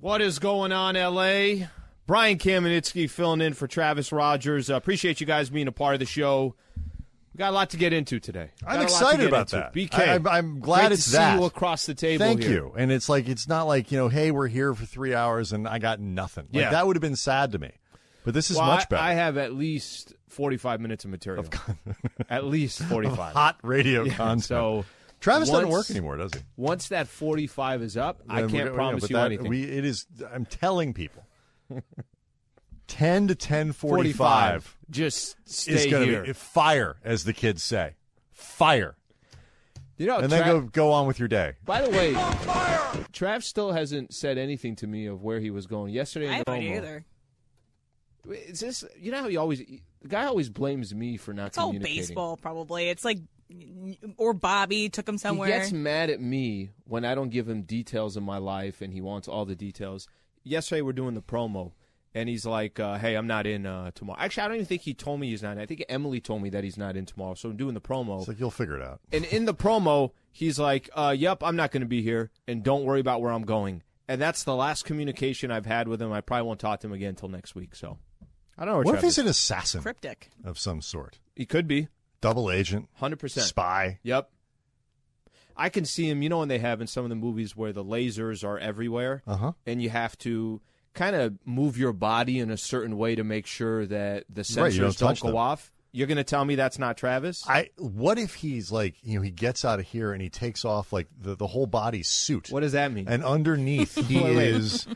What is going on, LA? Brian Kamanitsky filling in for Travis Rogers. Appreciate you guys being a part of the show. We got a lot to get into today. I'm excited about that. BK, I'm glad it's that. Great to see you across the table. Thank you. And it's like it's not like, you know, hey, we're here for 3 hours and I got nothing. Like, yeah, that would have been sad to me. But this is much better. I have at least 45 minutes of material. At least 45. Hot radio content. So Travis doesn't work anymore, does he? Once that 45 is up, I can't promise you anything. I'm telling people. 10 to 10:45. Just stay is gonna here. Be fire, as the kids say. Fire. You know, and then go on with your day. By the way, Trav still hasn't said anything to me of where he was going yesterday. I haven't either. Is this, you know how the guy always blames me for not communicating. It's all baseball, probably. It's like, or Bobby took him somewhere. He gets mad at me when I don't give him details of my life, and he wants all the details. Yesterday, we're doing the promo, and he's like, hey, I'm not in tomorrow. Actually, I don't even think he told me he's not in. I think Emily told me that he's not in tomorrow, so I'm doing the promo. It's like, you'll figure it out. And in the promo, he's like, yep, I'm not going to be here, and don't worry about where I'm going. And that's the last communication I've had with him. I probably won't talk to him again until next week, so. I don't know. What if he's an assassin? Cryptic. Of some sort. He could be. Double agent. 100%. Spy. Yep. I can see him, you know, when they have in some of the movies where the lasers are everywhere, and you have to kind of move your body in a certain way to make sure that the sensors don't go off. You're going to tell me that's not Travis? What if he's like, you know, he gets out of here and he takes off like the whole body suit? What does that mean? And underneath he is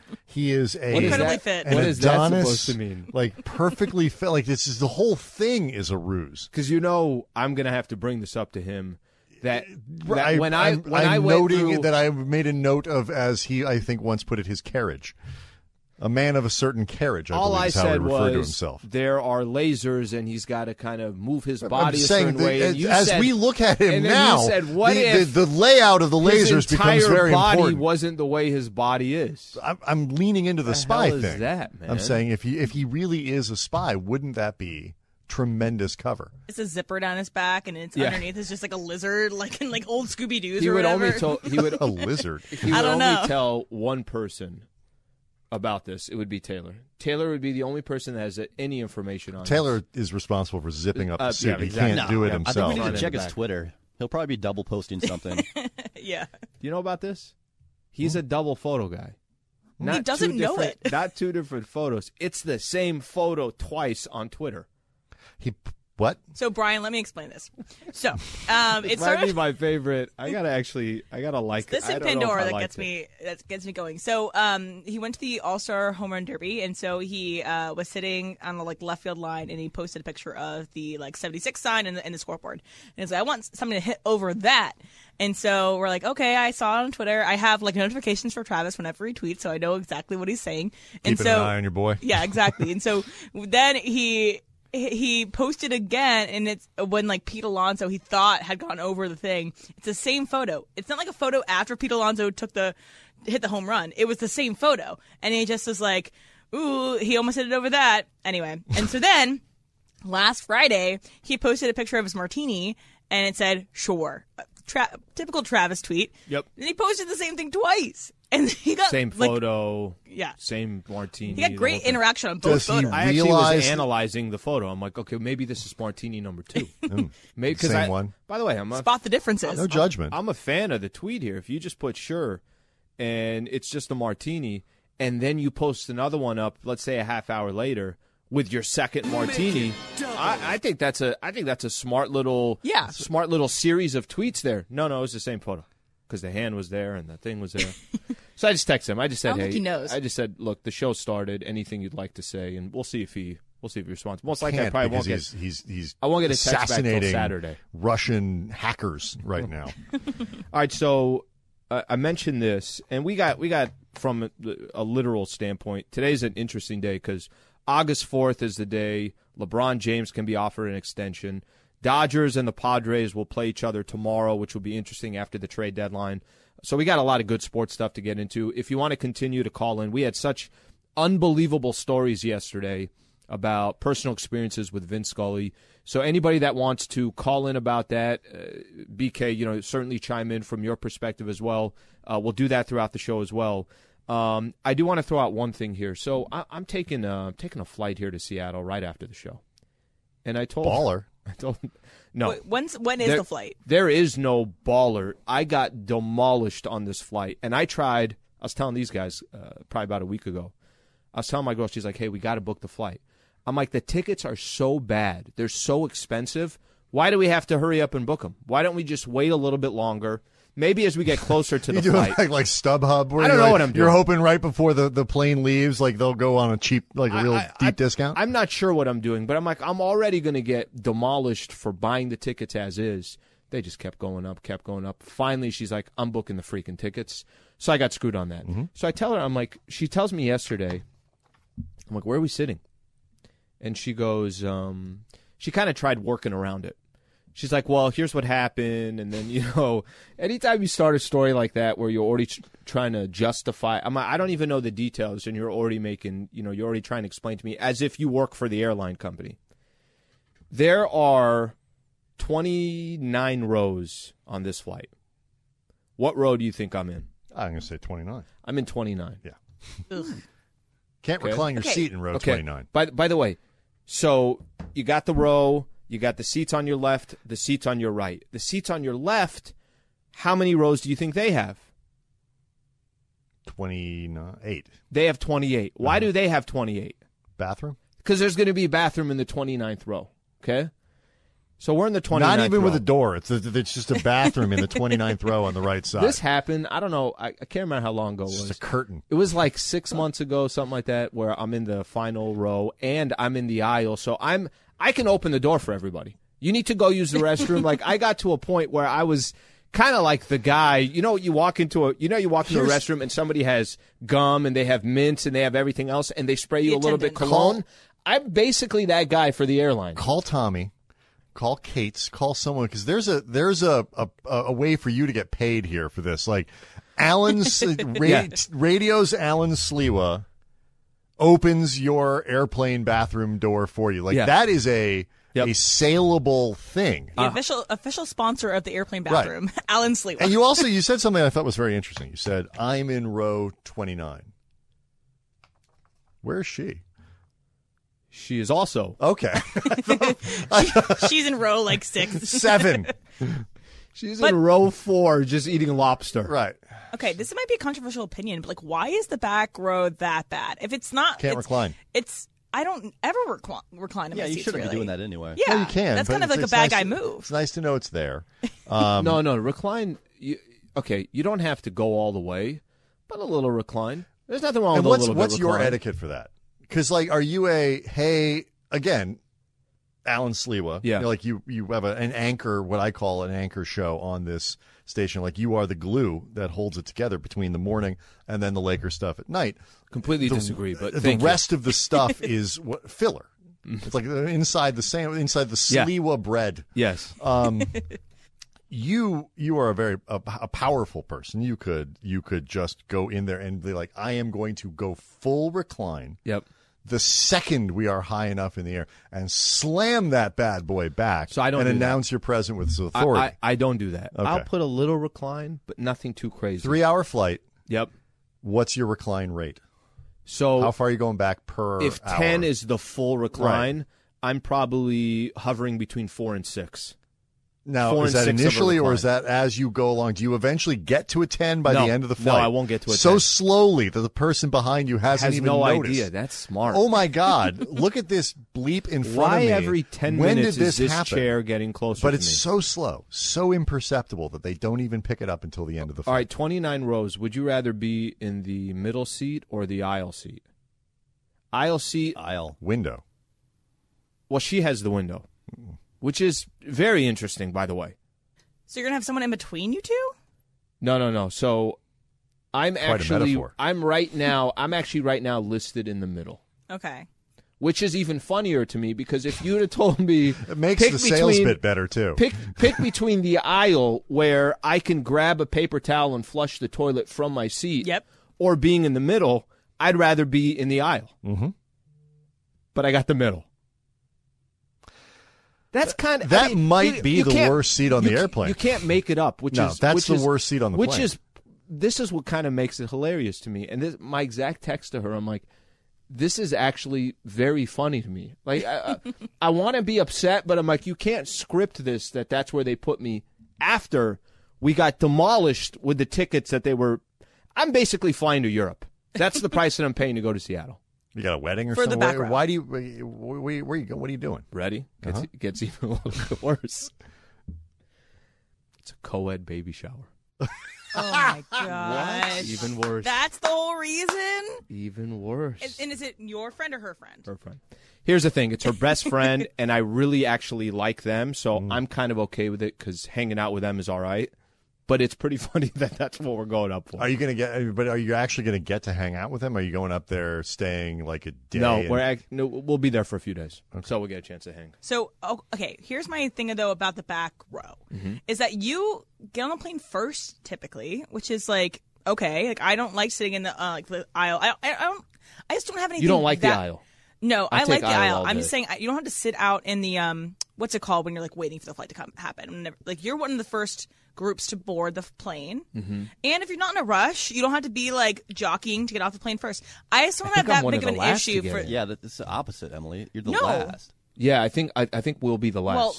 a incredibly fit. What is that supposed to mean? Like perfectly fit. Like this is the whole thing is a ruse. Because you know I'm going to have to bring this up to him. I made a note of, as he I think once put it, his carriage. A man of a certain carriage, I believe is how he referred to himself. There are lasers, and he's got to kind of move his body a certain way. We look at him now, the layout of the lasers becomes very important. His body wasn't the way his body is. I'm leaning into the spy thing. What the hell is that, man? I'm saying if he really is a spy, wouldn't that be tremendous cover? It's a zipper down his back, and it's underneath is just like a lizard, like in like old Scooby Doo's or whatever. He would a lizard. He would only tell one person about this. It would be Taylor. Taylor would be the only person that has any information on it. Taylor is responsible for zipping up the suit. Yeah, exactly. He can't do it himself. I think we need to check his Twitter. He'll probably be double posting something. Yeah. Do you know about this? He's a double photo guy. He doesn't know it. Not two different photos. It's the same photo twice on Twitter. What? So, Brian, let me explain this. So, it might be my favorite. I gotta like it. This in Pandora that gets me going. So, he went to the All-Star Home Run Derby, and so he was sitting on the like left field line, and he posted a picture of the like 76 sign and the scoreboard. And he's like, I want something to hit over that. And so we're like, okay, I saw it on Twitter. I have like notifications for Travis whenever he tweets, so I know exactly what he's saying. And keeping an eye on your boy. Yeah, exactly. And so then he posted again, and it's when like Pete Alonso he thought had gone over the thing. It's the same photo. It's not like a photo after Pete Alonso hit the home run. It was the same photo, and he just was like, "Ooh, he almost hit it over that." Anyway, and so then last Friday he posted a picture of his martini, and it said, "Sure." Typical Travis tweet. Yep. And he posted the same thing twice. And he got same photo, same martini. He got great interaction on both photos. I actually was analyzing the photo. I'm like, okay, maybe this is martini number 2. Maybe same one. By the way, spot the differences. No judgment. I'm a fan of the tweet here. If you just put sure, and it's just a martini, and then you post another one up, let's say a half hour later, with your second martini, I think that's a smart little series of tweets there. No, it was the same photo. Because the hand was there and the thing was there. So I just texted him. I just said, hey, he knows. I just said, look, the show started. Anything you'd like to say, and we'll see if he responds. Most likely, I probably won't get. I won't get a text back till Saturday. Russian hackers right now. All right, so I mentioned this, and we got from a literal standpoint. Today's an interesting day because August 4th is the day LeBron James can be offered an extension. Dodgers and the Padres will play each other tomorrow, which will be interesting after the trade deadline. So we got a lot of good sports stuff to get into. If you want to continue to call in, we had such unbelievable stories yesterday about personal experiences with Vin Scully. So anybody that wants to call in about that, BK, certainly chime in from your perspective as well. We'll do that throughout the show as well. I do want to throw out one thing here. So I'm taking a flight here to Seattle right after the show, and I told baller. I told no. Wait, when is the flight? There is no baller. I got demolished on this flight, and I tried. I was telling these guys probably about a week ago. I was telling my girl, she's like, "Hey, we got to book the flight." I'm like, the tickets are so bad. They're so expensive. Why do we have to hurry up and book them? Why don't we just wait a little bit longer? Maybe as we get closer to the flight. You do like StubHub? Where I don't know what I'm doing. You're hoping right before the plane leaves, like they'll go on a cheap, like a real deep discount? I'm not sure what I'm doing, but I'm like, I'm already going to get demolished for buying the tickets as is. They just kept going up. Finally, she's like, I'm booking the freaking tickets. So I got screwed on that. Mm-hmm. So I tell her, I'm like, she tells me yesterday, I'm like, where are we sitting? And she goes, she kind of tried working around it. She's like, well, here's what happened. And then, anytime you start a story like that where you're already trying to justify, I'm like, I don't even know the details. And you're already making, you're already trying to explain to me as if you work for the airline company. There are 29 rows on this flight. What row do you think I'm in? I'm going to say 29. I'm in 29. Yeah. Can't recline your seat in row 29. By the way, so you got the row, you got the seats on your left, the seats on your right. The seats on your left, how many rows do you think they have? 28. They have 28. Why do they have 28? Bathroom? Because there's going to be a bathroom in the 29th row, okay? So we're in the 29th row. Not even row. With a door. It's just a bathroom in the 29th row on the right side. This happened, I don't know, I can't remember how long ago it was. Just a curtain. It was like 6 months ago, something like that, where I'm in the final row and I'm in the aisle. So I can open the door for everybody. You need to go use the restroom. Like, I got to a point where I was kind of like the guy, you walk into a restroom and somebody has gum and they have mints and they have everything else and they spray you a little bit cologne. I'm basically that guy for the airline. Call Tommy. Call Kate's, call someone, because there's a way for you to get paid here for this. Like Alan's radio's Alan Sliwa opens your airplane bathroom door for you. Like that is a saleable thing. The official sponsor of the airplane bathroom, right. Alan Sliwa. And you said something I thought was very interesting. You said, I'm in row 29. Where is she? She is also. Okay. She's in row like 6, 7. She's in row 4 just eating lobster. Right. Okay, this might be a controversial opinion, but why is the back row that bad? If it's not. Can't recline. I don't ever recline in my seats. Yeah, you shouldn't be doing that anyway. Yeah, well, you can. That's kind of like a bad guy move. It's nice to know it's there. No, recline. You don't have to go all the way, but a little recline. There's nothing wrong with a little bit recline. What's your etiquette for that? Because, are you Alan Sliwa, you have an anchor, what I call an anchor show on this station. Like, you are the glue that holds it together between the morning and then the Lakers stuff at night. Completely disagree, but the rest of the stuff is filler. It's like inside the Sliwa bread. Yes. You are a very powerful person. You could just go in there and be like, I am going to go full recline. Yep. The second we are high enough in the air, and slam that bad boy back. So I don't announce you're present with his authority. I don't do that. Okay. I'll put a little recline, but nothing too crazy. 3-hour flight. Yep. What's your recline rate? So how far are you going back per? If 10 hour? Is the full recline, right. I'm probably hovering between 4 and 6. Now, is that initially or is that as you go along? Do you eventually get to a 10 by the end of the flight? No, I won't get to a 10. So slowly that the person behind you hasn't even noticed. Has no idea. That's smart. Oh, my God. Look at this bleep in front of me. Why every 10 minutes is this chair getting closer to me? But it's so slow, so imperceptible that they don't even pick it up until the end of the flight. All right, 29 rows. Would you rather be in the middle seat or the aisle seat? Aisle seat. Aisle. Window. Well, she has the window. Which is very interesting, by the way. So you're going to have someone in between you two? No. So I'm right now listed in the middle. Okay. Which is even funnier to me because if you would have told me, it makes the sales bit better too. Pick between the aisle where I can grab a paper towel and flush the toilet from my seat, yep, or being in the middle, I'd rather be in the aisle. Mm-hmm. But I got the middle. That's kind of that might be the worst seat on the airplane. You can't make it up. That's the worst seat on the plane. This is what kind of makes it hilarious to me. And this, my exact text to her, I'm like, this is actually very funny to me. Like, I want to be upset, but I'm like, you can't script this. That's where they put me after we got demolished with the tickets that they were. I'm basically flying to Europe. That's the price that I'm paying to go to Seattle. You got a wedding or something? Why do you? Where you go? What are you doing? Ready? Uh-huh. It gets even a little bit worse. It's a co-ed baby shower. Oh, my gosh. What? Even worse. That's the whole reason? Even worse. And is it your friend or her friend? Her friend. Here's the thing. It's her best friend, and I really actually like them, so I'm kind of okay with it because hanging out with them is all right. But it's pretty funny that's what we're going up for. Are you actually going to get to hang out with them? Are you going up there staying like a day? No, we'll be there for a few days. Okay. So we'll get a chance to hang. So, okay, here's my thing, though, about the back row. Mm-hmm. Is that you get on the plane first, typically, which is like, okay, like I don't like sitting in the aisle. I just don't have anything. You don't like the aisle? No, I like the aisle. I'm just saying you don't have to sit out in the, what's it called when you're like waiting for the flight to happen. You're one of the first groups to board the plane, mm-hmm, and if you're not in a rush, you don't have to be like jockeying to get off the plane first. I just don't have that big of an issue for it. Yeah, that's the opposite, Emily. You're the last. Yeah, I think we'll be the last. Well,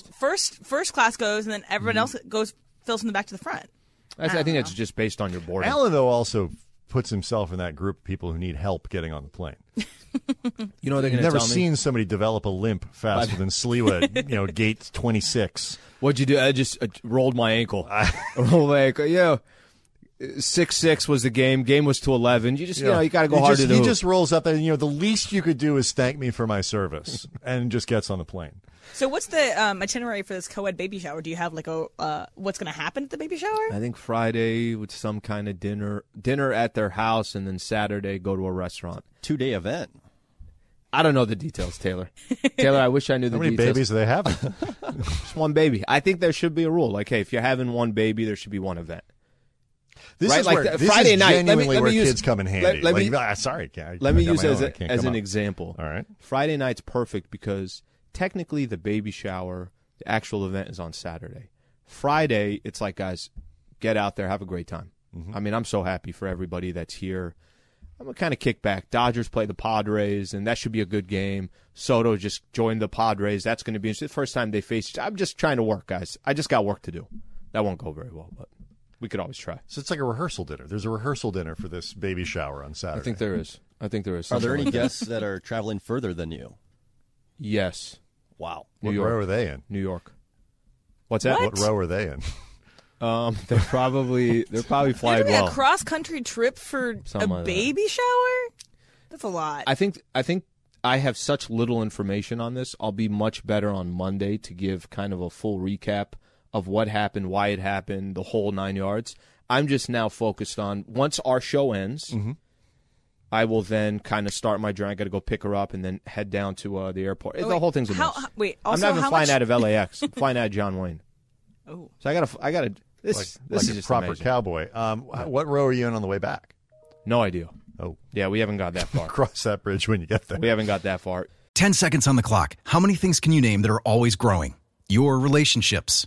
first class goes, and then everyone else fills from the back to the front. I think that's just based on your boarding. Alan though also puts himself in that group of people who need help getting on the plane. You know, I've never seen somebody develop a limp faster than Sliwa, gate 26. What'd you do? I just rolled my ankle. I rolled my ankle. Yeah. 6-6 was the game. Game was 2-11. You just, you got to go hard to the hoop. He just rolls up and, the least you could do is thank me for my service and just gets on the plane. So what's the itinerary for this co-ed baby shower? Do you have like what's going to happen at the baby shower? I think Friday with some kind of dinner at their house, and then Saturday go to a restaurant. Two-day event. I don't know the details, Taylor. Taylor, I wish I knew the details. How many babies do they have? Just one baby. I think there should be a rule. Like, hey, if you're having one baby, there should be one event. This right? is like where, the, this Friday is night. Genuinely where kids come in handy. Let me use as an example. All right. Friday night's perfect because technically the baby shower, the actual event is on Saturday. Friday, it's like, guys, get out there, have a great time. Mm-hmm. I mean, I'm so happy for everybody that's here. I'm going to kind of kick back. Dodgers play the Padres, and that should be a good game. Soto just joined the Padres. That's going to be interesting. The first time they face each other. I'm just trying to work, guys. I just got work to do. That won't go very well, but we could always try. So it's like a rehearsal dinner. There's a rehearsal dinner for this baby shower on Saturday. I think there is. Are there any guests that are traveling further than you? Yes. Wow. What row are they in? New York. What's that? What row are they in? They're probably flying well. A cross-country trip for a baby shower? That's a lot. I think I have such little information on this. I'll be much better on Monday to give kind of a full recap of what happened, why it happened, the whole 9 yards. I'm just now focused on, once our show ends, mm-hmm, I will then kind of start my journey. I got to go pick her up and then head down to the airport. The whole thing's a mess. I'm not even flying out of LAX. I'm flying out of John Wayne. Oh, so I gotta. This is a proper amazing cowboy. What row are you in on the way back? No idea. Oh, yeah, we haven't got that far. Cross that bridge when you get there. We haven't got that far. 10 seconds on the clock. How many things can you name that are always growing? Your relationships,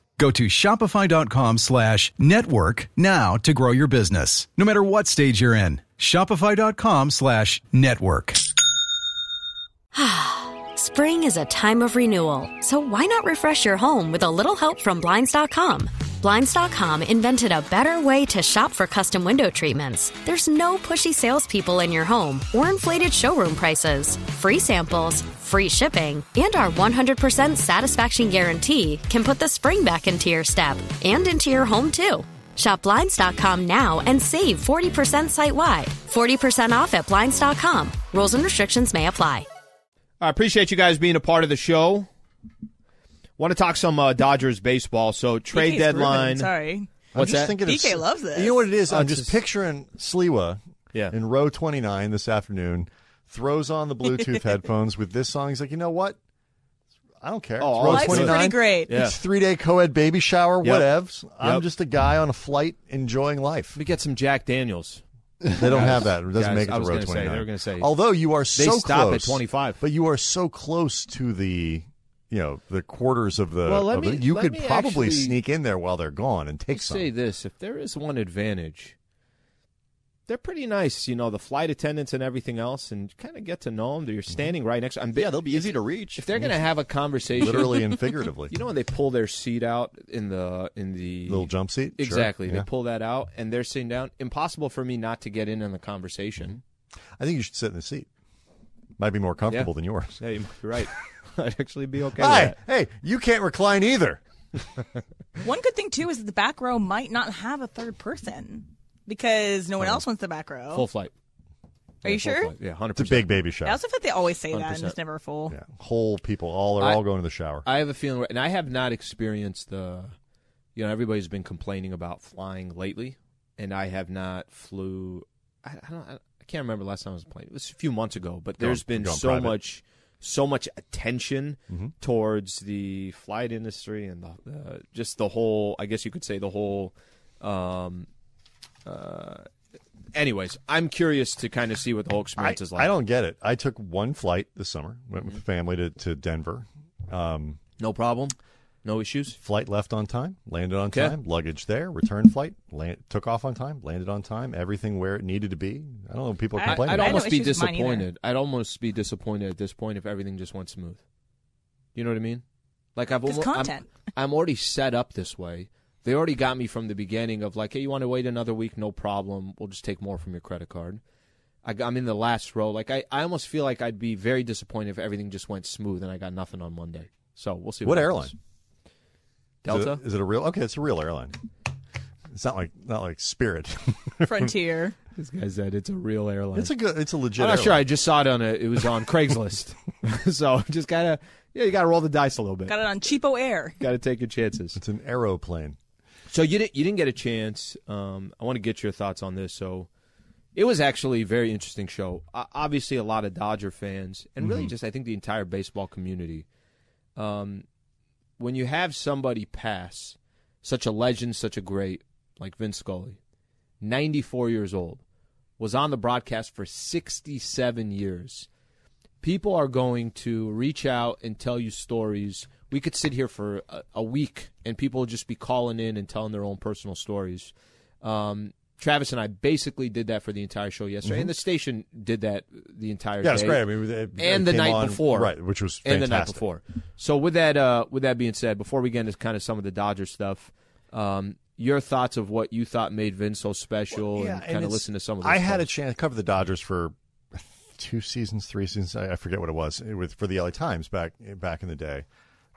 Go to shopify.com/network now to grow your business. No matter what stage you're in, shopify.com/network. Spring is a time of renewal, so why not refresh your home with a little help from Blinds.com? Blinds.com invented a better way to shop for custom window treatments. There's no pushy salespeople in your home or inflated showroom prices. Free samples, free shipping, and our 100% satisfaction guarantee can put the spring back into your step and into your home, too. Shop Blinds.com now and save 40% site-wide. 40% off at Blinds.com. Rules and restrictions may apply. I appreciate you guys being a part of the show. Want to talk some Dodgers baseball? So trade deadline. What's that? BK loves this. You know what it is? I'm just picturing Sliwa in row 29 this afternoon. Throws on the Bluetooth headphones with this song. He's like, you know what? I don't care. It's row 29. Life's pretty great. Yeah. It's three-day co-ed baby shower. Whatevs. I'm just a guy on a flight enjoying life. We get some Jack Daniels. They don't have that. It doesn't make it to row 29. They were going to say. Although you are so close. They stop at 25. But you are so close to the... You know, the quarters of the... Well, you could probably actually sneak in there while they're gone and take some. I'll say this. If there is one advantage, they're pretty nice, you know, the flight attendants and everything else, and you kind of get to know them. You're standing right next to them. Yeah, they'll be easy to reach. If they're going to have a conversation... Literally and figuratively. You know when they pull their seat out in the little jump seat? Exactly. Sure. They pull that out, and they're sitting down. Impossible for me not to get in the conversation. I think you should sit in the seat. Might be more comfortable than yours. Yeah, you might be right. I'd actually be okay with that. Hey, you can't recline either. One good thing, too, is that the back row might not have a third person because no one else wants the back row. Full flight. Are you sure? Flight. Yeah, 100%. It's a big baby shower. I also think they always say 100%. That, and it's never full. Yeah. Whole people, all going to the shower. I have a feeling, and I have not experienced everybody's been complaining about flying lately, and I have not flew. I can't remember the last time I was playing. It was a few months ago, but there's been so much attention towards the flight industry and the whole, anyways, I'm curious to kind of see what the whole experience is like. I don't get it. I took one flight this summer, went with the family to Denver. No problem. No issues. Flight left on time, landed on time, luggage there, return flight, took off on time, landed on time, everything where it needed to be. I don't know if people are complaining. I'd almost be disappointed at this point if everything just went smooth. You know what I mean? Like I'm already set up this way. They already got me from the beginning of like, hey, you want to wait another week? No problem. We'll just take more from your credit card. I'm in the last row. Like I almost feel like I'd be very disappointed if everything just went smooth and I got nothing on Monday. So we'll see. What airline? Delta? Is it a real? Okay, it's a real airline. It's not like Spirit. Frontier. This guy said it's a real airline. It's a legit. I'm not sure. I just saw it it was on Craigslist. So just gotta, you gotta roll the dice a little bit. Got it on cheapo air. Gotta take your chances. It's an aeroplane. So you didn't get a chance. I want to get your thoughts on this. So it was actually a very interesting show. Obviously, a lot of Dodger fans, and really just I think the entire baseball community. When you have somebody pass, such a legend, such a great, like Vin Scully, 94 years old, was on the broadcast for 67 years, people are going to reach out and tell you stories. We could sit here for a week, and people will just be calling in and telling their own personal stories. Travis and I basically did that for the entire show yesterday, and the station did that the entire day. Yeah, it's great. I mean, the night before, right? Which was fantastic. And the night before. So with that being said, before we get into kind of some of the Dodger stuff, your thoughts of what you thought made Vin so special, and kind of listen to some of. I had a chance to cover the Dodgers for 2 seasons, 3 seasons. I forget what it was for the LA Times back in the day,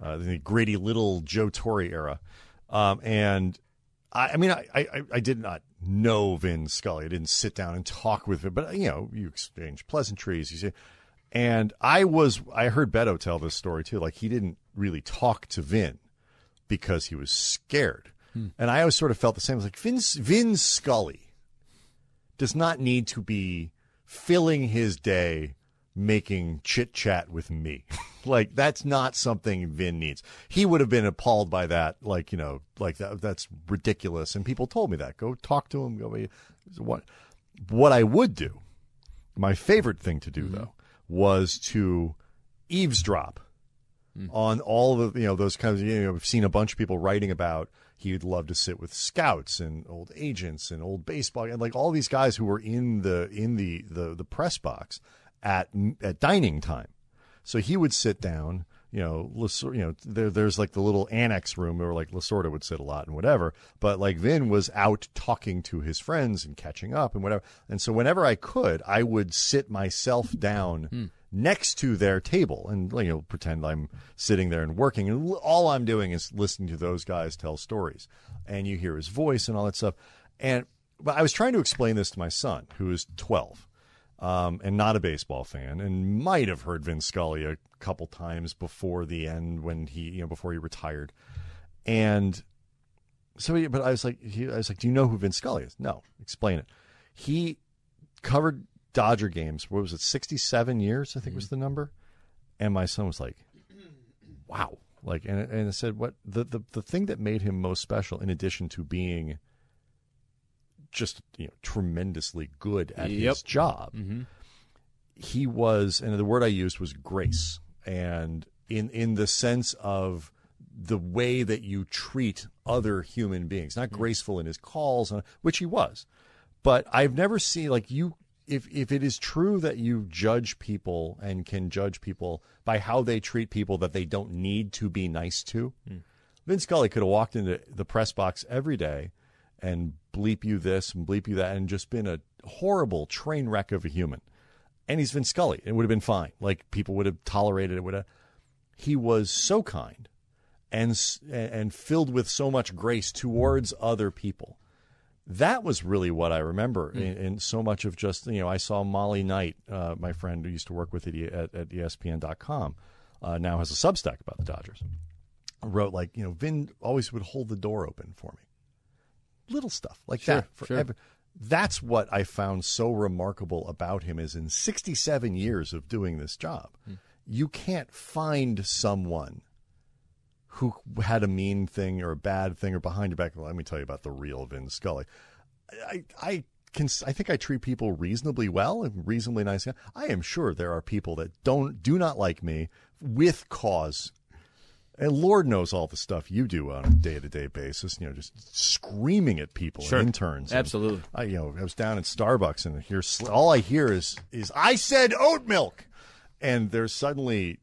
the gritty little Joe Torre era, and. I mean, I did not know Vin Scully. I didn't sit down and talk with him, but you exchange pleasantries. You see, and I heard Beto tell this story too. Like he didn't really talk to Vin because he was scared, and I always sort of felt the same. I was like Vin Scully does not need to be filling his day making chit chat with me. Like that's not something Vin needs. He would have been appalled by that. Like, that's ridiculous. And people told me that. Go talk to him. What I would do, my favorite thing to do though, was to eavesdrop on all of the, those kinds of, I've seen a bunch of people writing about, he'd love to sit with scouts and old agents and old baseball. And like all these guys who were in the press box at dining time. So he would sit down. There's like the little annex room where like Lasorda would sit a lot and whatever, but like Vin was out talking to his friends and catching up and whatever. And so whenever I could, I would sit myself down next to their table and pretend I'm sitting there and working. And all I'm doing is listening to those guys tell stories, and you hear his voice and all that stuff. But I was trying to explain this to my son, who is 12. And not a baseball fan, and might have heard Vin Scully a couple times before the end when he, before he retired. And so, but I was like, do you know who Vin Scully is? No, explain it. He covered Dodger games. What was it? 67 years, I think was the number. And my son was like, wow. Like, and I said, what the thing that made him most special, in addition to being just tremendously good at his job. Mm-hmm. He was, and the word I used was grace, and in the sense of the way that you treat other human beings, not graceful in his calls, which he was, but I've never seen if it is true that you judge people and can judge people by how they treat people that they don't need to be nice to, Vin Scully could have walked into the press box every day and bleep you this and bleep you that and just been a horrible train wreck of a human. And he's Vin Scully. It would have been fine. Like, people would have tolerated it. He was so kind and filled with so much grace towards other people. That was really what I remember in so much of just, I saw Molly Knight, my friend who used to work with it at ESPN.com, now has a Substack about the Dodgers, wrote Vin always would hold the door open for me. Little stuff like that forever. Sure. That's what I found so remarkable about him, is in 67 years of doing this job, you can't find someone who had a mean thing or a bad thing or behind your back. Well, let me tell you about the real Vin Scully. I think I treat people reasonably well and reasonably nice. I am sure there are people that do not like me with cause. And Lord knows all the stuff you do on a day-to-day basis, just screaming at people, sure. And interns. Absolutely. And I was down at Starbucks, and all I hear is I said oat milk, and there's suddenly,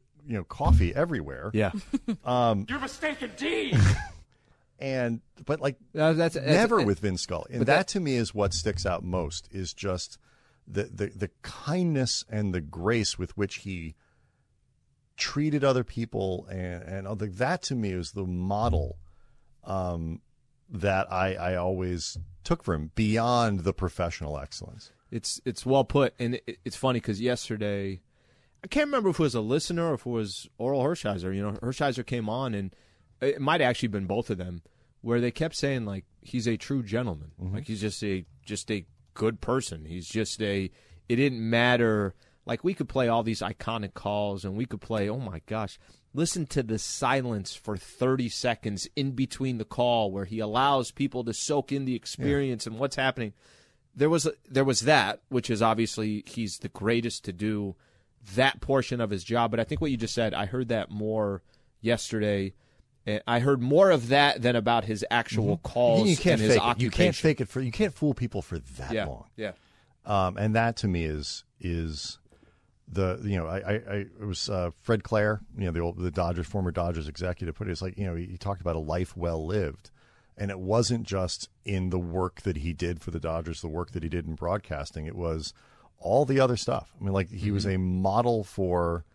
coffee everywhere. Yeah. You're mistaken, D. Never with Vin Scully. And that to me is what sticks out most, is just the kindness and the grace with which he treated other people, and that to me is the model that I always took from beyond the professional excellence. It's well put, and it's funny because yesterday, I can't remember if it was a listener or if it was Oral Hershiser. Hershiser came on, and it might have actually been both of them, where they kept saying he's a true gentleman, he's just a good person. He's it didn't matter. We could play all these iconic calls, and we could play, oh, my gosh, listen to the silence for 30 seconds in between the call where he allows people to soak in the experience and what's happening. There was that, which is obviously he's the greatest to do that portion of his job. But I think what you just said, I heard that more yesterday. I heard more of that than about his actual calls and his occupation. You can't fake it. You can't fool people for that long. Yeah. And that to me is it was Fred Clair, the Dodgers, former Dodgers executive, put it. It's he talked about a life well lived, and it wasn't just in the work that he did for the Dodgers, the work that he did in broadcasting. It was all the other stuff. I mean, he was a model for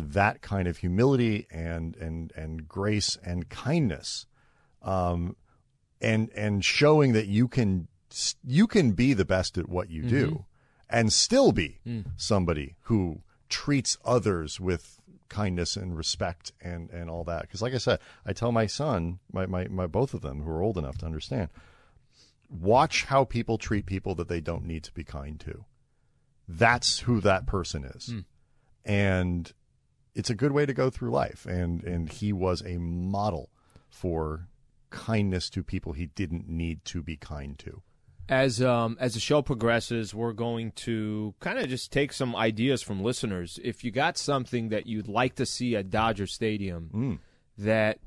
that kind of humility and grace and kindness, and showing that you can be the best at what you do. And still be somebody who treats others with kindness and respect and all that. Because like I said, I tell my son, my both of them who are old enough to understand, watch how people treat people that they don't need to be kind to. That's who that person is. And it's a good way to go through life. And he was a model for kindness to people he didn't need to be kind to. As the show progresses, we're going to kind of just take some ideas from listeners. If you got something that you'd like to see at Dodger Stadium that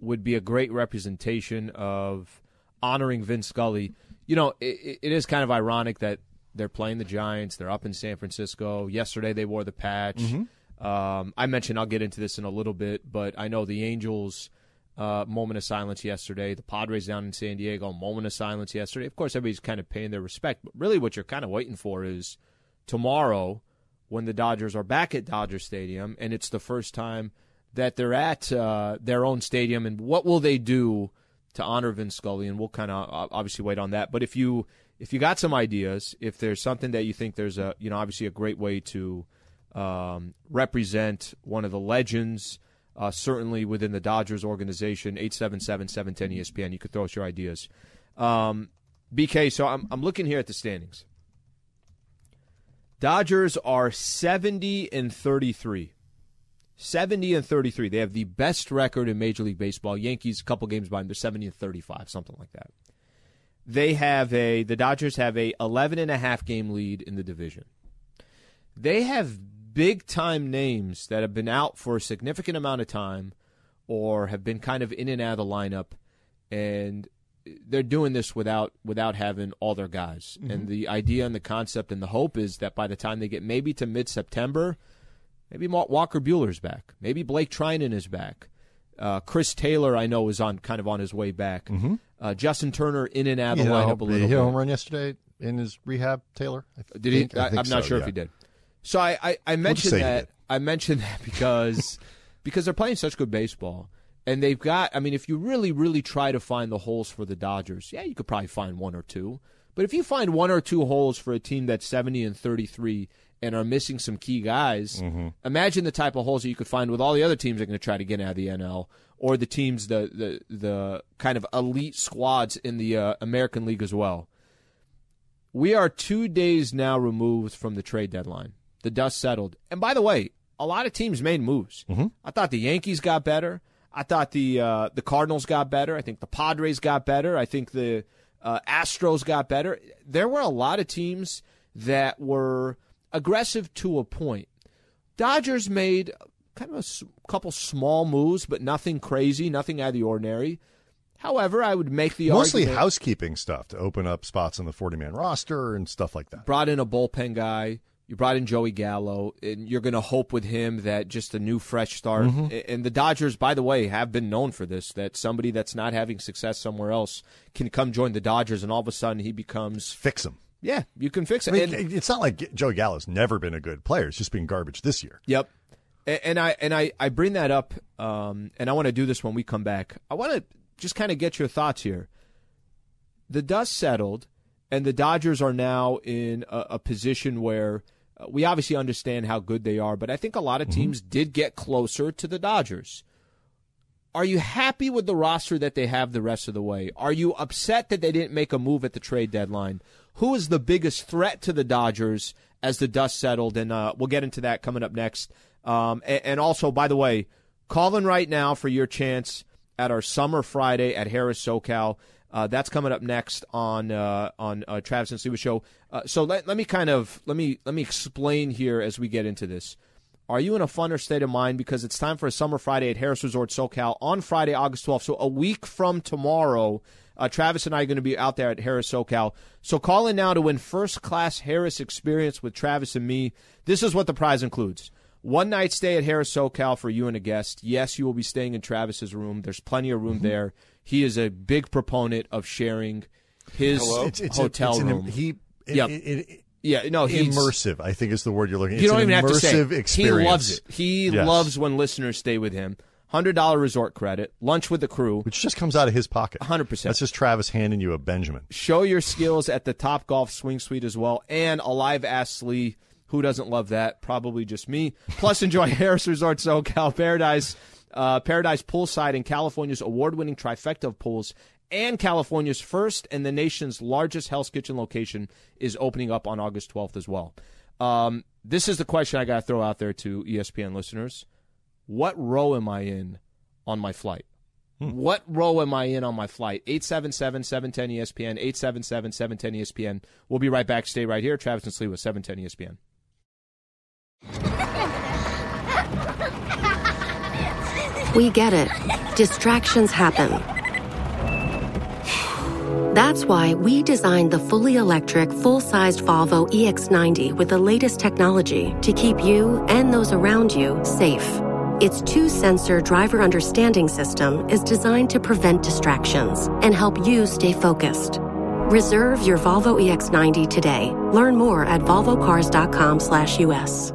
would be a great representation of honoring Vin Scully, it is kind of ironic that They're playing the Giants. They're up in San Francisco. Yesterday they wore the patch. Mm-hmm. I mentioned I'll get into this in a little bit, but I know the Angels, moment of silence yesterday. The Padres down in San Diego, moment of silence yesterday. Of course, everybody's kind of paying their respect, but really what you're kind of waiting for is tomorrow when the Dodgers are back at Dodger Stadium, and it's the first time that they're at their own stadium, and what will they do to honor Vin Scully? And we'll kind of obviously wait on that. But if you got some ideas, if there's something that you think there's a, you know, obviously a great way to represent one of the legends, certainly within the Dodgers organization, 877-710-ESPN. You could throw us your ideas. BK, so I'm looking here at the standings. Dodgers are 70-33. 70-33. They have the best record in Major League Baseball. Yankees, a couple games behind them. They're 70-35, something like that. They have the Dodgers have a 11.5 game lead in the division. They have big time names that have been out for a significant amount of time, or have been kind of in and out of the lineup, and they're doing this without having all their guys. Mm-hmm. And the idea and the concept and the hope is that by the time they get maybe to mid-September, maybe Walker Buehler's back. Maybe Blake Trinan is back. Chris Taylor, I know, is on his way back. Mm-hmm. Justin Turner in and out of the lineup a little bit. Did he hit a home run yesterday in his rehab, Taylor? Did he? I'm not sure if he did. So I mentioned that. I mentioned that because they're playing such good baseball. And they've got, I mean, if you really, really try to find the holes for the Dodgers, yeah, you could probably find one or two. But if you find one or two holes for a team that's 70-33 and are missing some key guys, mm-hmm. imagine the type of holes that you could find with all the other teams that are going to try to get out of the NL, or the teams, the kind of elite squads in the American League as well. We are 2 days now removed from the trade deadline. The dust settled. And by the way, a lot of teams made moves. Mm-hmm. I thought the Yankees got better. I thought the Cardinals got better. I think the Padres got better. I think the Astros got better. There were a lot of teams that were aggressive to a point. Dodgers made kind of a couple small moves, but nothing crazy, nothing out of the ordinary. However, I would make the argument. Mostly housekeeping stuff to open up spots on the 40-man roster and stuff like that. Brought in a bullpen guy. You brought in Joey Gallo, and you're going to hope with him that just a new, fresh start. Mm-hmm. And the Dodgers, by the way, have been known for this, that somebody that's not having success somewhere else can come join the Dodgers, and all of a sudden he becomes... Fix him. Yeah, you can fix it. I mean, it's not like Joey Gallo's never been a good player. It's just been garbage this year. Yep. And I bring that up, and I want to do this when we come back. I want to just kind of get your thoughts here. The dust settled, and the Dodgers are now in a position where... we obviously understand how good they are, but I think a lot of teams mm-hmm. did get closer to the Dodgers. Are you happy with the roster that they have the rest of the way? Are you upset that they didn't make a move at the trade deadline? Who is the biggest threat to the Dodgers as the dust settled? And we'll get into that coming up next. And also, by the way, call in right now for your chance at our Summer Friday at Harrah's SoCal. That's coming up next on Travis and Sliwa Show. So let me explain here as we get into this. Are you in a funner state of mind because it's time for a Summer Friday at Harrah's Resort SoCal on Friday, August 12th? So a week from tomorrow, Travis and I are going to be out there at Harrah's SoCal. So call in now to win first-class Harrah's experience with Travis and me. This is what the prize includes. One night stay at Harrah's SoCal for you and a guest. Yes, you will be staying in Travis's room. There's plenty of room mm-hmm. there. He is a big proponent of sharing his hotel room. Immersive, I think is the word you're looking at. You don't even have to say it. Experience. He loves it. He loves when listeners stay with him. $100 resort credit, lunch with the crew. Which just comes out of his pocket. 100%. That's just Travis handing you a Benjamin. Show your skills at the Top Golf Swing Suite as well, and a live Ask Slee. Who doesn't love that? Probably just me. Plus, enjoy Harrah's Resort SoCal Paradise Poolside in California's award-winning trifecta of pools, and California's first and the nation's largest Hell's Kitchen location is opening up on August 12th as well. This is the question I got to throw out there to ESPN listeners. What row am I in on my flight? What row am I in on my flight? 877-710-ESPN, 877-710-ESPN. We'll be right back. Stay right here. Travis and Sliwa, 710-ESPN. We get it. Distractions happen. That's why we designed the fully electric, full-sized Volvo EX90 with the latest technology to keep you and those around you safe. Its two-sensor driver understanding system is designed to prevent distractions and help you stay focused. Reserve your Volvo EX90 today. Learn more at volvocars.com/US.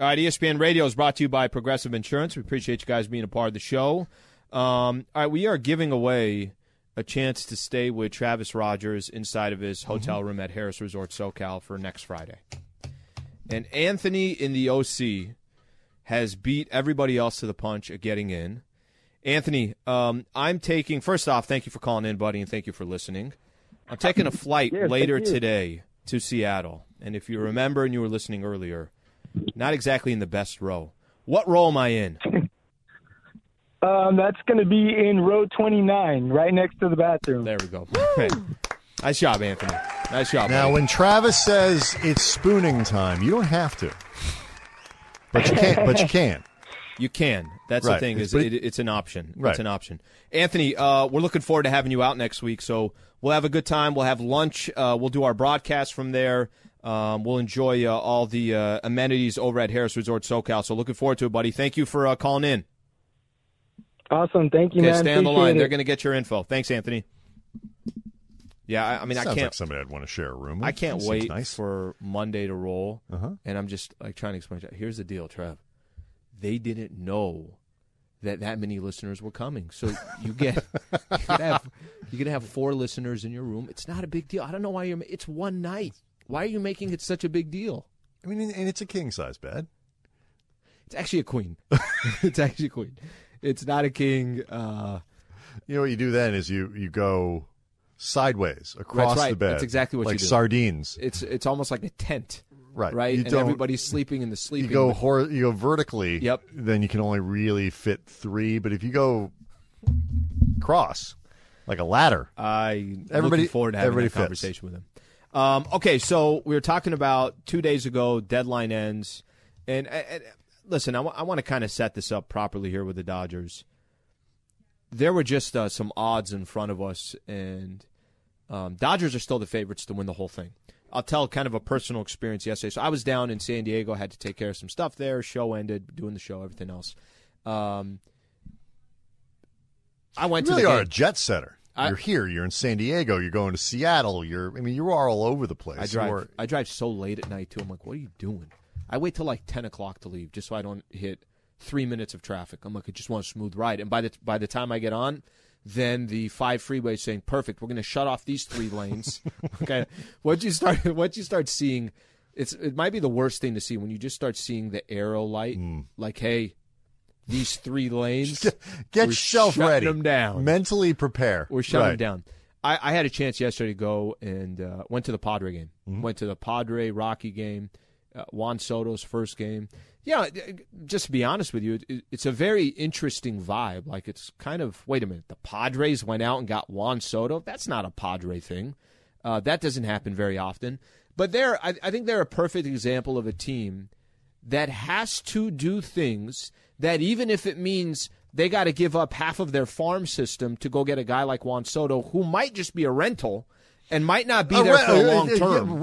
All right, ESPN Radio is brought to you by Progressive Insurance. We appreciate you guys being a part of the show. All right, we are giving away a chance to stay with Travis Rogers inside of his hotel room at Harrah's Resort SoCal for next Friday. And Anthony in the OC has beat everybody else to the punch at getting in. Anthony, I'm taking – first off, thank you for calling in, buddy, and thank you for listening. I'm taking a flight later today to Seattle. And if you remember and you were listening earlier – not exactly in the best row. What row am I in? That's going to be in row 29, right next to the bathroom. There we go. Hey, nice job, Anthony. Nice job. Now, buddy, when Travis says it's spooning time, you don't have to. But you can. You can. That's right. The thing. It's an option. Right. It's an option. Anthony, we're looking forward to having you out next week. So we'll have a good time. We'll have lunch. We'll do our broadcast from there. We'll enjoy all the amenities over at Harrah's Resort SoCal. So looking forward to it, buddy. Thank you for calling in. Awesome. Thank you, man. Stay on the line. They're going to get your info. Thanks, Anthony. Yeah, I mean, I can't. Like somebody I'd want to share a room with. I can't wait for Monday to roll. Uh-huh. And I'm just like trying to explain to you. Here's the deal, Trev. They didn't know that many listeners were coming. So you're going to have four listeners in your room. It's not a big deal. I don't know why it's one night. Why are you making it such a big deal? I mean, and it's a king-size bed. It's actually a queen. It's not a king. You know what you do then is you go sideways across the bed. That's exactly what you do. Like sardines. It's almost like a tent. Right. Right? And everybody's sleeping in the sleeping. You go, you go vertically. Yep. Then you can only really fit three. But if you go cross, like a ladder. I'm looking forward to having a conversation with him. Okay, so we were talking about 2 days ago, deadline ends. And listen, I want to kind of set this up properly here with the Dodgers. There were just some odds in front of us, and Dodgers are still the favorites to win the whole thing. I'll tell kind of a personal experience yesterday. So I was down in San Diego, had to take care of some stuff there. Show ended, doing the show, everything else. I went to the game. You really are a jet setter. You're here. You're in San Diego. You're going to Seattle. You are all over the place. I drive so late at night, too. I'm like, what are you doing? I wait till like 10 o'clock to leave just so I don't hit 3 minutes of traffic. I'm like, I just want a smooth ride. And by the time I get on, then the 5 freeway is saying, perfect, we're going to shut off these 3 lanes. Okay. Once you start seeing, it might be the worst thing to see when you just start seeing the arrow light, like, hey, these 3 lanes. Get yourself ready. Them down. Mentally prepare. We're shutting them down. I had a chance yesterday to go and went to the Padre game. Mm-hmm. Went to the Padre-Rocky game, Juan Soto's first game. Yeah, just to be honest with you, it's a very interesting vibe. Like it's kind of, wait a minute, the Padres went out and got Juan Soto? That's not a Padre thing. That doesn't happen very often. But I think they're a perfect example of a team that has to do things that even if it means they got to give up half of their farm system to go get a guy like Juan Soto, who might just be a rental and might not be there for a long term.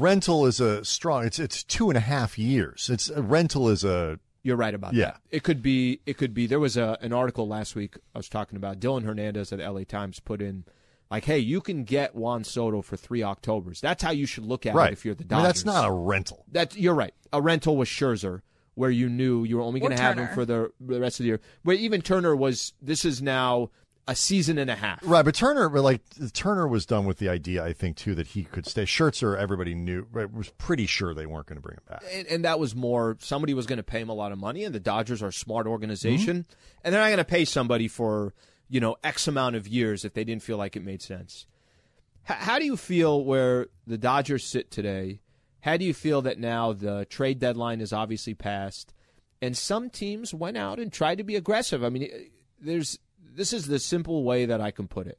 Rental is a strong. It's 2.5 years. It's a rental is a. You're right about that. It could be. There was an article last week I was talking about. Dylan Hernandez at the LA Times put in, like, hey, you can get Juan Soto for 3 Octobers. That's how you should look at it if you're the Dodgers. I mean, that's not a rental. You're right. A rental was Scherzer, where you knew you were only going to have him for the rest of the year. But even Turner this is now a season and a half. Right, but Turner was done with the idea, I think, too, that he could stay. Scherzer, everybody knew, was pretty sure they weren't going to bring him back. And that was more, somebody was going to pay him a lot of money, and the Dodgers are a smart organization, and they're not going to pay somebody for you know, X amount of years if they didn't feel like it made sense. How do you feel where the Dodgers sit today? How do you feel that now the trade deadline is obviously passed, and some teams went out and tried to be aggressive? I mean, this is the simple way that I can put it.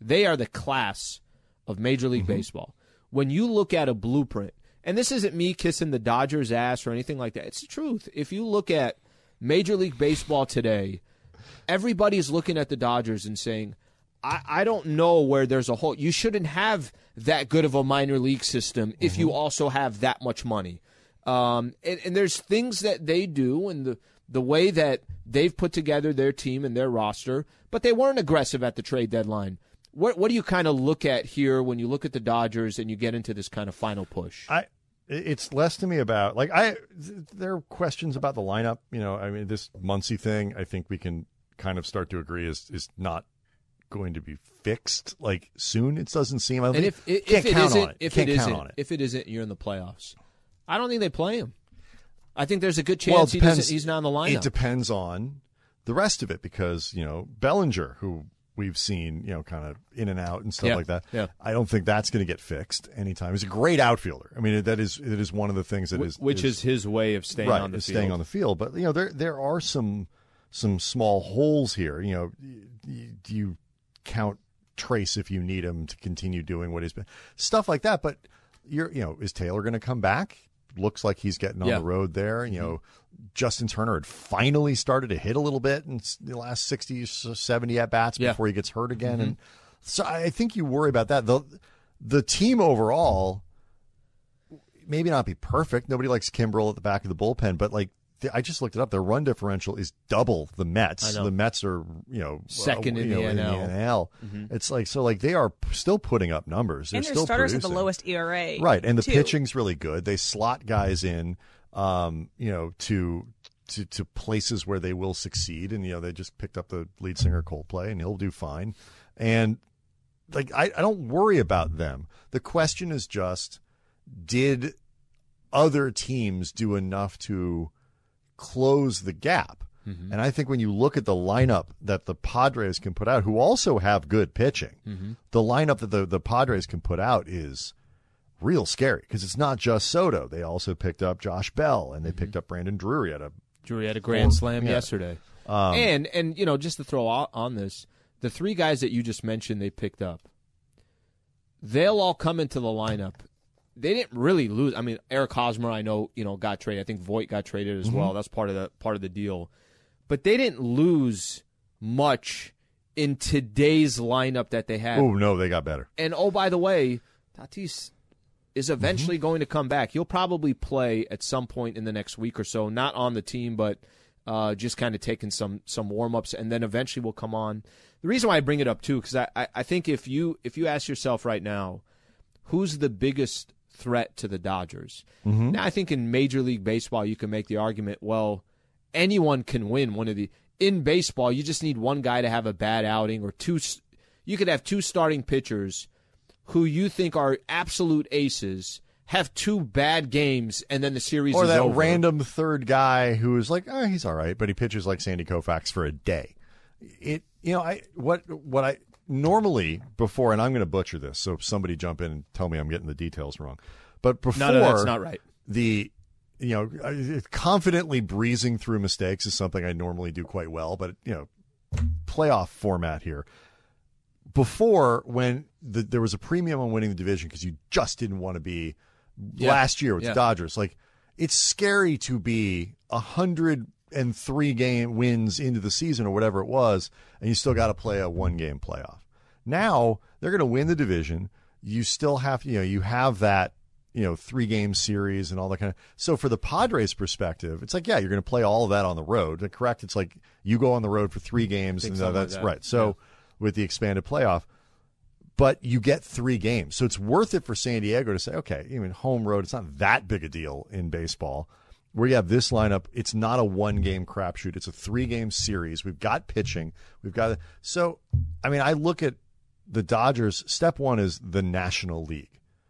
They are the class of Major League Baseball. When you look at a blueprint, and this isn't me kissing the Dodgers' ass or anything like that. It's the truth. If you look at Major League Baseball today, everybody's looking at the Dodgers and saying, I don't know where there's a hole. You shouldn't have that good of a minor league system if you also have that much money. And there's things that they do and the way that they've put together their team and their roster, but they weren't aggressive at the trade deadline. What do you kind of look at here when you look at the Dodgers and you get into this kind of final push? It's less to me about, like, there are questions about the lineup. You know, I mean, this Muncy thing, I think we can kind of start to agree is not going to be fixed like soon. It doesn't seem. I don't think can't count on it. If it isn't, you're in the playoffs. I don't think they play him. I think there's a good chance he's not in the lineup. It depends on the rest of it because, you know, Bellinger, who we've seen, you know, kind of in and out and stuff like that. Yeah. I don't think that's going to get fixed anytime. He's a great outfielder. I mean, it is one of the things that is his way of staying on the field. Staying on the field. But, you know, there are some small holes here. You know, you count Trace if you need him to continue doing what he's been, stuff like that. But is Taylor going to come back? Looks like he's getting on the road there. You know, Justin Turner had finally started to hit a little bit in the last 60 or 70 at-bats before he gets hurt again. And so I think you worry about that. The team overall, maybe not be perfect. Nobody likes Kimbrel at the back of the bullpen, but like, I just looked it up. Their run differential is double the Mets. The Mets are, you know, second in the NL. It's like, so like they are still putting up numbers. They're and their still starters producing. At the lowest ERA. Right. And the pitching's really good. They slot guys in, you know, to places where they will succeed. And, you know, they just picked up the lead singer Coldplay and he'll do fine. And like, I don't worry about them. The question is just, did other teams do enough to close the gap? And I think when you look at the lineup that the Padres can put out, who also have good pitching, the lineup that the Padres can put out is real scary because it's not just Soto. They also picked up Josh Bell and they picked up Brandon Drury at a grand slam yesterday. And you know, just to throw out on this, the three guys that you just mentioned they picked up, they'll all come into the lineup. They didn't really lose. I mean, Eric Hosmer, I know, you know, got traded. I think Voit got traded as well. That's part of the deal. But they didn't lose much in today's lineup that they had. Oh no, they got better. And oh, by the way, Tatis is eventually going to come back. He'll probably play at some point in the next week or so. Not on the team, but just kind of taking some warm ups, and then eventually will come on. The reason why I bring it up too, because I think if you ask yourself right now, who's the biggest threat to the Dodgers. Now, I think in Major League Baseball, you can make the argument, well, anyone can win one of the. In baseball, you just need one guy to have a bad outing or two. You could have two starting pitchers who you think are absolute aces, have two bad games, and then the series is over. Or that random third guy who is like, oh, he's all right, but he pitches like Sandy Koufax for a day. What I normally before, and I'm going to butcher this, so somebody jump in and tell me I'm getting the details wrong. But before, no, that's not right. The, you know, confidently breezing through mistakes is something I normally do quite well. But, you know, playoff format here. Before, when there was a premium on winning the division because you just didn't want to be last year with the Dodgers. Like, it's scary to be 103 game wins into the season or whatever it was, and you still got to play a one game playoff. Now they're going to win the division. You still have, you know, you have that, you know, 3-game series and all that kind of. So for the Padres' perspective, it's like, yeah, you're going to play all of that on the road. Correct? It's like you go on the road for 3 games, and that's like that. Right. So with the expanded playoff, but you get 3 games, so it's worth it for San Diego to say, okay, even home road, it's not that big a deal in baseball. Where you have this lineup, it's not a 1-game crapshoot. It's a 3-game series. We've got pitching. We've got – so, I mean, I look at the Dodgers. Step one is the National League.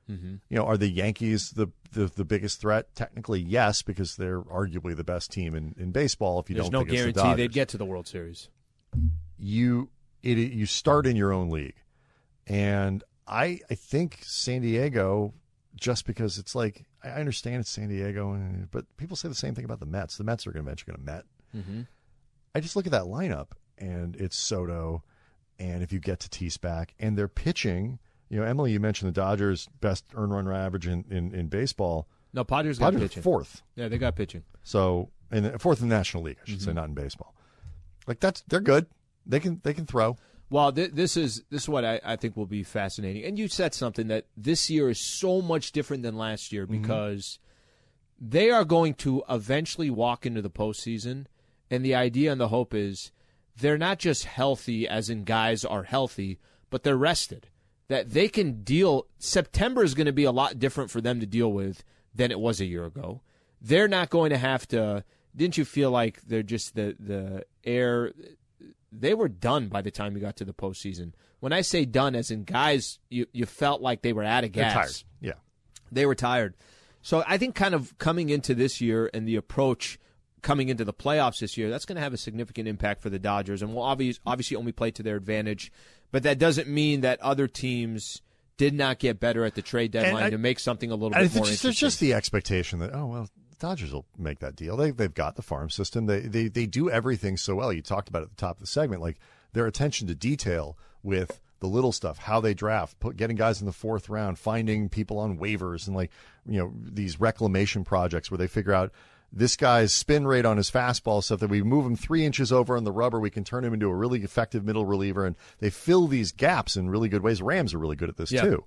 You know, are the Yankees the biggest threat? Technically, yes, because they're arguably the best team in baseball if you don't think it's the Dodgers. There's no guarantee they'd get to the World Series. you start in your own league. And I think San Diego, just because it's like, I understand it's San Diego, but people say the same thing about the Mets. The Mets are going to eventually get a Met. Mm-hmm. I just look at that lineup, and it's Soto, and if you get Tatis back, and they're pitching. You know, Emily, you mentioned the Dodgers' best earned run average in baseball. No, Padres got pitching. Fourth. Yeah, they got pitching. So, and fourth in the National League, I should say, not in baseball. Like they're good. They can throw. Well, this is what I think will be fascinating. And you said something that this year is so much different than last year because they are going to eventually walk into the postseason, and the idea and the hope is they're not just healthy, as in guys are healthy, but they're rested. That they can deal. September is going to be a lot different for them to deal with than it was a year ago. They're not going to have to. Didn't you feel like they're just the air? They were done by the time you got to the postseason. When I say done, as in guys, you felt like they were out of gas. They're tired. Yeah, they were tired. So I think kind of coming into this year and the approach coming into the playoffs this year, that's going to have a significant impact for the Dodgers, and will obviously only play to their advantage. But that doesn't mean that other teams did not get better at the trade deadline to make something a little bit more interesting. There's just the expectation that, oh, well, the Dodgers will make that deal. They've got the farm system. They do everything so well. You talked about it at the top of the segment, like their attention to detail with the little stuff, how they draft, getting guys in the fourth round, finding people on waivers, and like, you know, these reclamation projects where they figure out this guy's spin rate on his fastball, so that we move him 3 inches over on the rubber, we can turn him into a really effective middle reliever, and they fill these gaps in really good ways. Rams are really good at this too.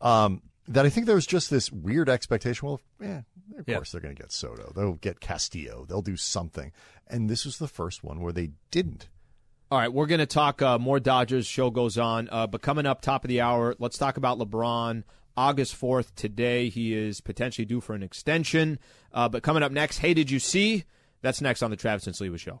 That I think there was just this weird expectation. Well, of course they're going to get Soto. They'll get Castillo. They'll do something. And this was the first one where they didn't. All right, we're going to talk more Dodgers. Show goes on, but coming up top of the hour, let's talk about LeBron. August 4th today. He is potentially due for an extension. But coming up next, Hey Did You See? That's next on the Travis and Sliwa Show.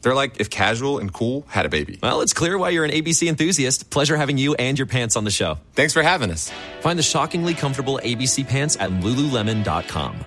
They're like if casual and cool had a baby. Well, it's clear why you're an ABC enthusiast. Pleasure having you and your pants on the show. Thanks for having us. Find the shockingly comfortable ABC pants at Lululemon.com.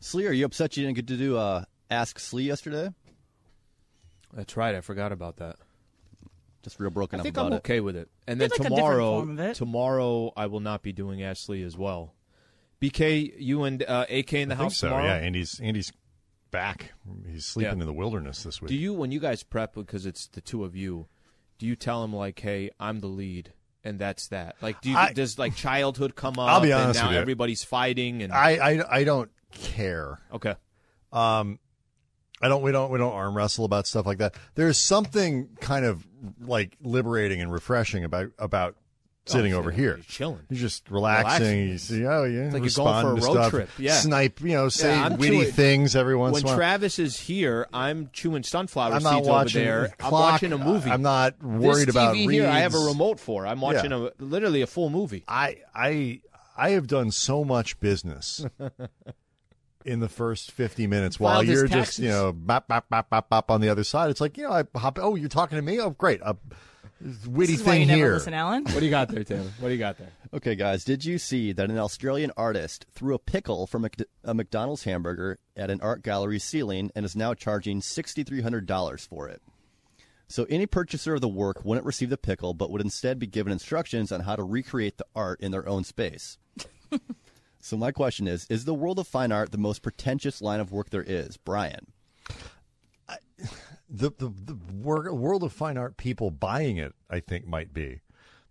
Slee, are you upset you didn't get to do Ask Slee yesterday? That's right. I forgot about that. Just real broken up about it. I think I'm okay with it. And then like tomorrow I will not be doing Ask Slee as well. BK, you and AK in the house tomorrow? Yeah, Andy's back. He's sleeping in the wilderness this week. Do you, when you guys prep, because it's the two of you, do you tell him, like, hey, I'm the lead? And that's that. Like, does like childhood come up? I'll be honest with you. And now everybody's fighting. And I don't care. Okay. We don't arm wrestle about stuff like that. There's something kind of like liberating and refreshing about sitting over here. You're chilling. You're just relaxing. You see, it's like you're going for a road trip. Yeah. Snipe, say witty things every once in a while. When Travis is here, I'm chewing sunflower seeds over there. I'm watching a movie. I'm not worried about reading. Here I have a remote for. I'm watching literally a full movie. I have done so much business in the first 50 minutes while you're just, bop, bop, bop, bop, bop on the other side. It's like, I hop, oh, you're talking to me? Oh, great. Witty thing here. Never listen, Alan. What do you got there, Taylor? What do you got there? Okay, guys. Did you see that an Australian artist threw a pickle from a McDonald's hamburger at an art gallery's ceiling and is now charging $6,300 for it? So any purchaser of the work wouldn't receive the pickle, but would instead be given instructions on how to recreate the art in their own space. So my question is the world of fine art the most pretentious line of work there is? Brian? The world of fine art, people buying it, I think, might be.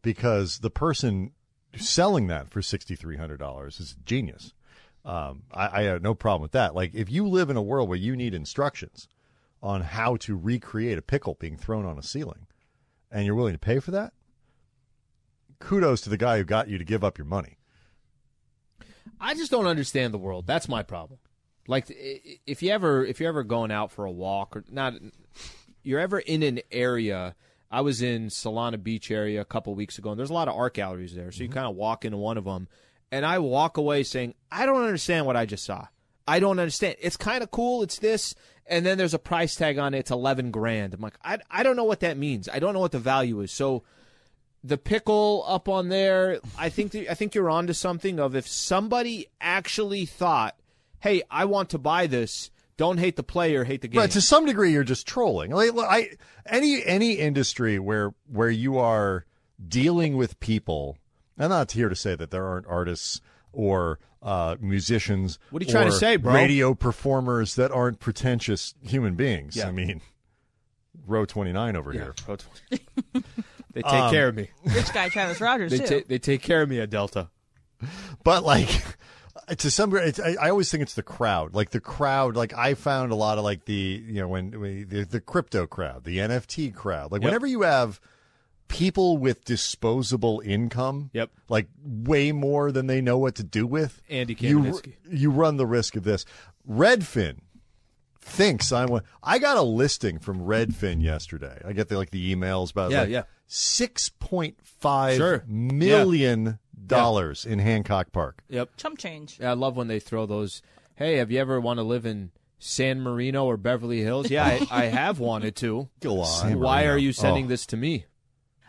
Because the person selling that for $6,300 is a genius. I have no problem with that. Like, if you live in a world where you need instructions on how to recreate a pickle being thrown on a ceiling and you're willing to pay for that, kudos to the guy who got you to give up your money. I just don't understand the world. That's my problem. Like, if you're ever going out for a walk or not, you're ever in an area. I was in Solana Beach area a couple weeks ago, and there's a lot of art galleries there. So you kind of walk into one of them, and I walk away saying, I don't understand what I just saw. I don't understand. It's kind of cool. It's this. And then there's a price tag on it. It's $11,000. I'm like, I don't know what that means. I don't know what the value is. So the pickle up on there, I think you're onto something of if somebody actually thought, hey, I want to buy this, don't hate the player, hate the game. But to some degree, you're just trolling. Like, any industry where you are dealing with people, I'm not here to say that there aren't artists or musicians. What are you trying to say, bro? Radio performers that aren't pretentious human beings. Yeah. I mean, row 29 over here. Row 29. They take care of me. Rich guy Travis Rogers, they take care of me at Delta. But, like, to some degree, I always think it's the crowd. Like, the crowd, like, I found a lot of, like, the, you know, when the crypto crowd, the NFT crowd. Like, whenever you have people with disposable income, like, way more than they know what to do with, Andy Kamanitsky, you run the risk of this. Redfin thinks I got a listing from Redfin yesterday. I get the emails about $6.5 million dollars in Hancock Park. Chump change. I love when they throw those, hey, have you ever want to live in San Marino or Beverly Hills? Yeah, I have wanted to. Go on. So why are you sending this to me?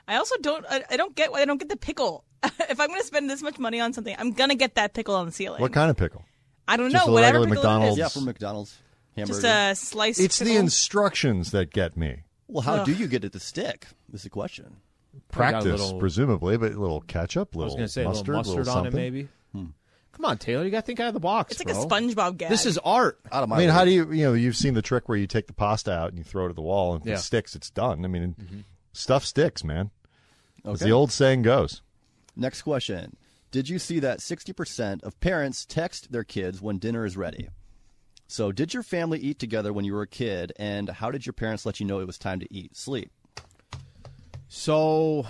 I also don't I don't get the pickle. If I'm going to spend this much money on something, I'm going to get that pickle on the ceiling. What kind of pickle? I don't know. Whatever pickle McDonald's. It is. Yeah, from McDonald's. Hamburger. Just a slice. It's pickle. The instructions that get me. Well, how do you get it to stick? Is the question. Practice, presumably, but a little ketchup, little mustard, a little mustard on it, maybe. Come on, Taylor, you got to think out of the box. It's like a SpongeBob gag. This is art. Out of my way. How do you've seen the trick where you take the pasta out and you throw it at the wall, and if it sticks, it's done. I mean, stuff sticks, man. Okay. As the old saying goes. Next question: did you see that 60% of parents text their kids when dinner is ready? So, did your family eat together when you were a kid, and how did your parents let you know it was time to eat, sleep? So,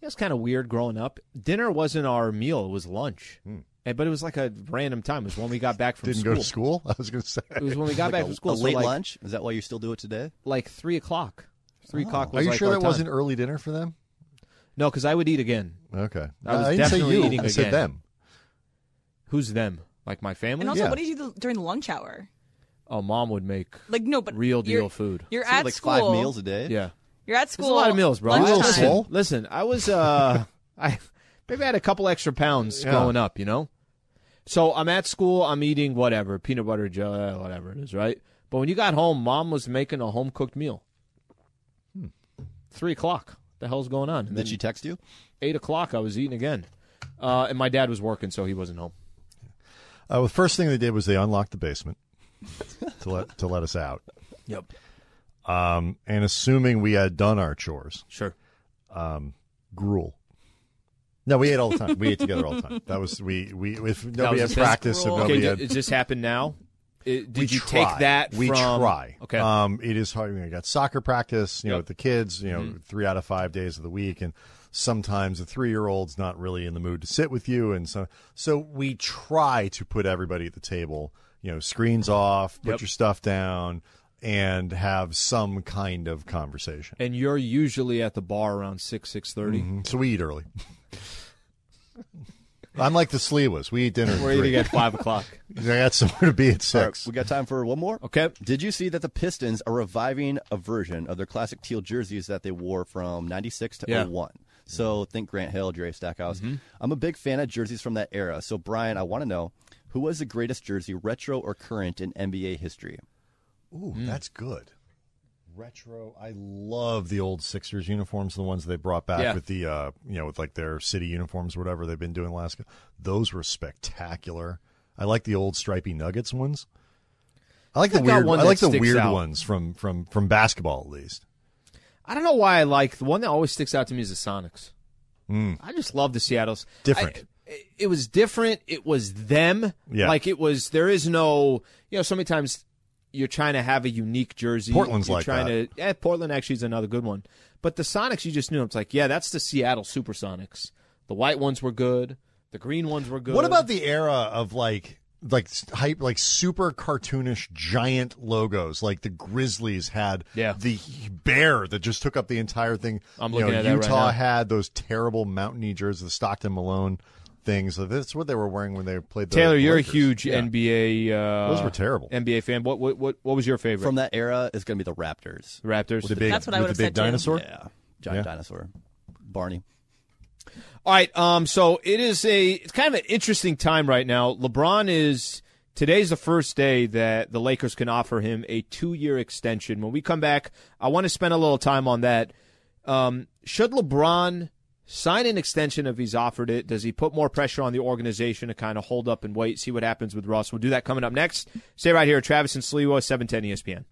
it was kind of weird growing up. Dinner wasn't our meal; it was lunch, but it was like a random time. It was when we got back from school. Didn't go to school? I was going to say it was when we got back from school. A late lunch? Is that why you still do it today? Like 3 o'clock. 3 o'clock. Was Are you sure that wasn't early dinner for them? No, because I would eat again. Okay, I was definitely eating again. I said them. Who's them? Like my family? And also, what did you do during the lunch hour? Oh, Mom would make real deal food. You're at school. 5 meals a day? Yeah. You're at school. That's a lot of meals, bro. Listen, I was, I had a couple extra pounds growing up, you know? So I'm at school, I'm eating whatever, peanut butter jelly, whatever it is, right? But when you got home, Mom was making a home-cooked meal. 3 o'clock. What the hell's going on? And did she text you? 8 o'clock, I was eating again. And my dad was working, so he wasn't home. The first thing they did was they unlocked the basement to let us out. Yep. And assuming we had done our chores. Sure. Gruel. No, we ate all the time. We ate together all the time. That was we if nobody had practice. Did this happen now? Did you take that? We try. Okay. It is hard. I got soccer practice. You know, with the kids. You know, 3 out of 5 days of the week, and sometimes a 3-year-old's not really in the mood to sit with you, and so we try to put everybody at the table. You know, screens off, put your stuff down, and have some kind of conversation. And you're usually at the bar around 6, 6:30. So we eat early. I'm like the Sliwas. We eat dinner. We're eating at 5 o'clock. I got somewhere to be at 6. Right, we got time for one more. Okay. Did you see that the Pistons are reviving a version of their classic teal jerseys that they wore from '96 to '01? So think Grant Hill, Jerry Stackhouse. I'm a big fan of jerseys from that era. So, Brian, I want to know, who was the greatest jersey, retro or current, in NBA history? Ooh, that's good. Retro. I love the old Sixers uniforms, the ones they brought back with the, with like their city uniforms or whatever they've been doing the last. Those were spectacular. I like the old stripy Nuggets ones. I like the weird ones from basketball, at least. I don't know why I like the one that always sticks out to me is the Sonics. I just love the Seattle's different. it was different. It was them. Yeah. Like it was, there is no, you know, so many times you're trying to have a unique jersey. Portland's you're like trying that. To, Portland actually is another good one. But the Sonics, you just knew. It's like, yeah, that's the Seattle Supersonics. The white ones were good. The green ones were good. What about the era of like hype, like super cartoonish giant logos? Like the Grizzlies had the bear that just took up the entire thing. I'm looking at Utah that right now. Had those terrible Mountain jerseys, the Stockton Malone things. So that's what they were wearing when they played. The Taylor, Lakers. You're a huge NBA. Those were terrible. NBA fan. What was your favorite from that era? Is going to be the Raptors. Raptors. The big, that's what I would have said. The big dinosaur. Too. Yeah, giant dinosaur. Barney. All right, so it's kind of an interesting time right now. Today's the first day that the Lakers can offer him a 2-year extension. When we come back, I want to spend a little time on that. Should LeBron sign an extension if he's offered it? Does he put more pressure on the organization to kind of hold up and wait, see what happens with Russ? We'll do that coming up next. Stay right here. Travis and Sliwa, 710 ESPN.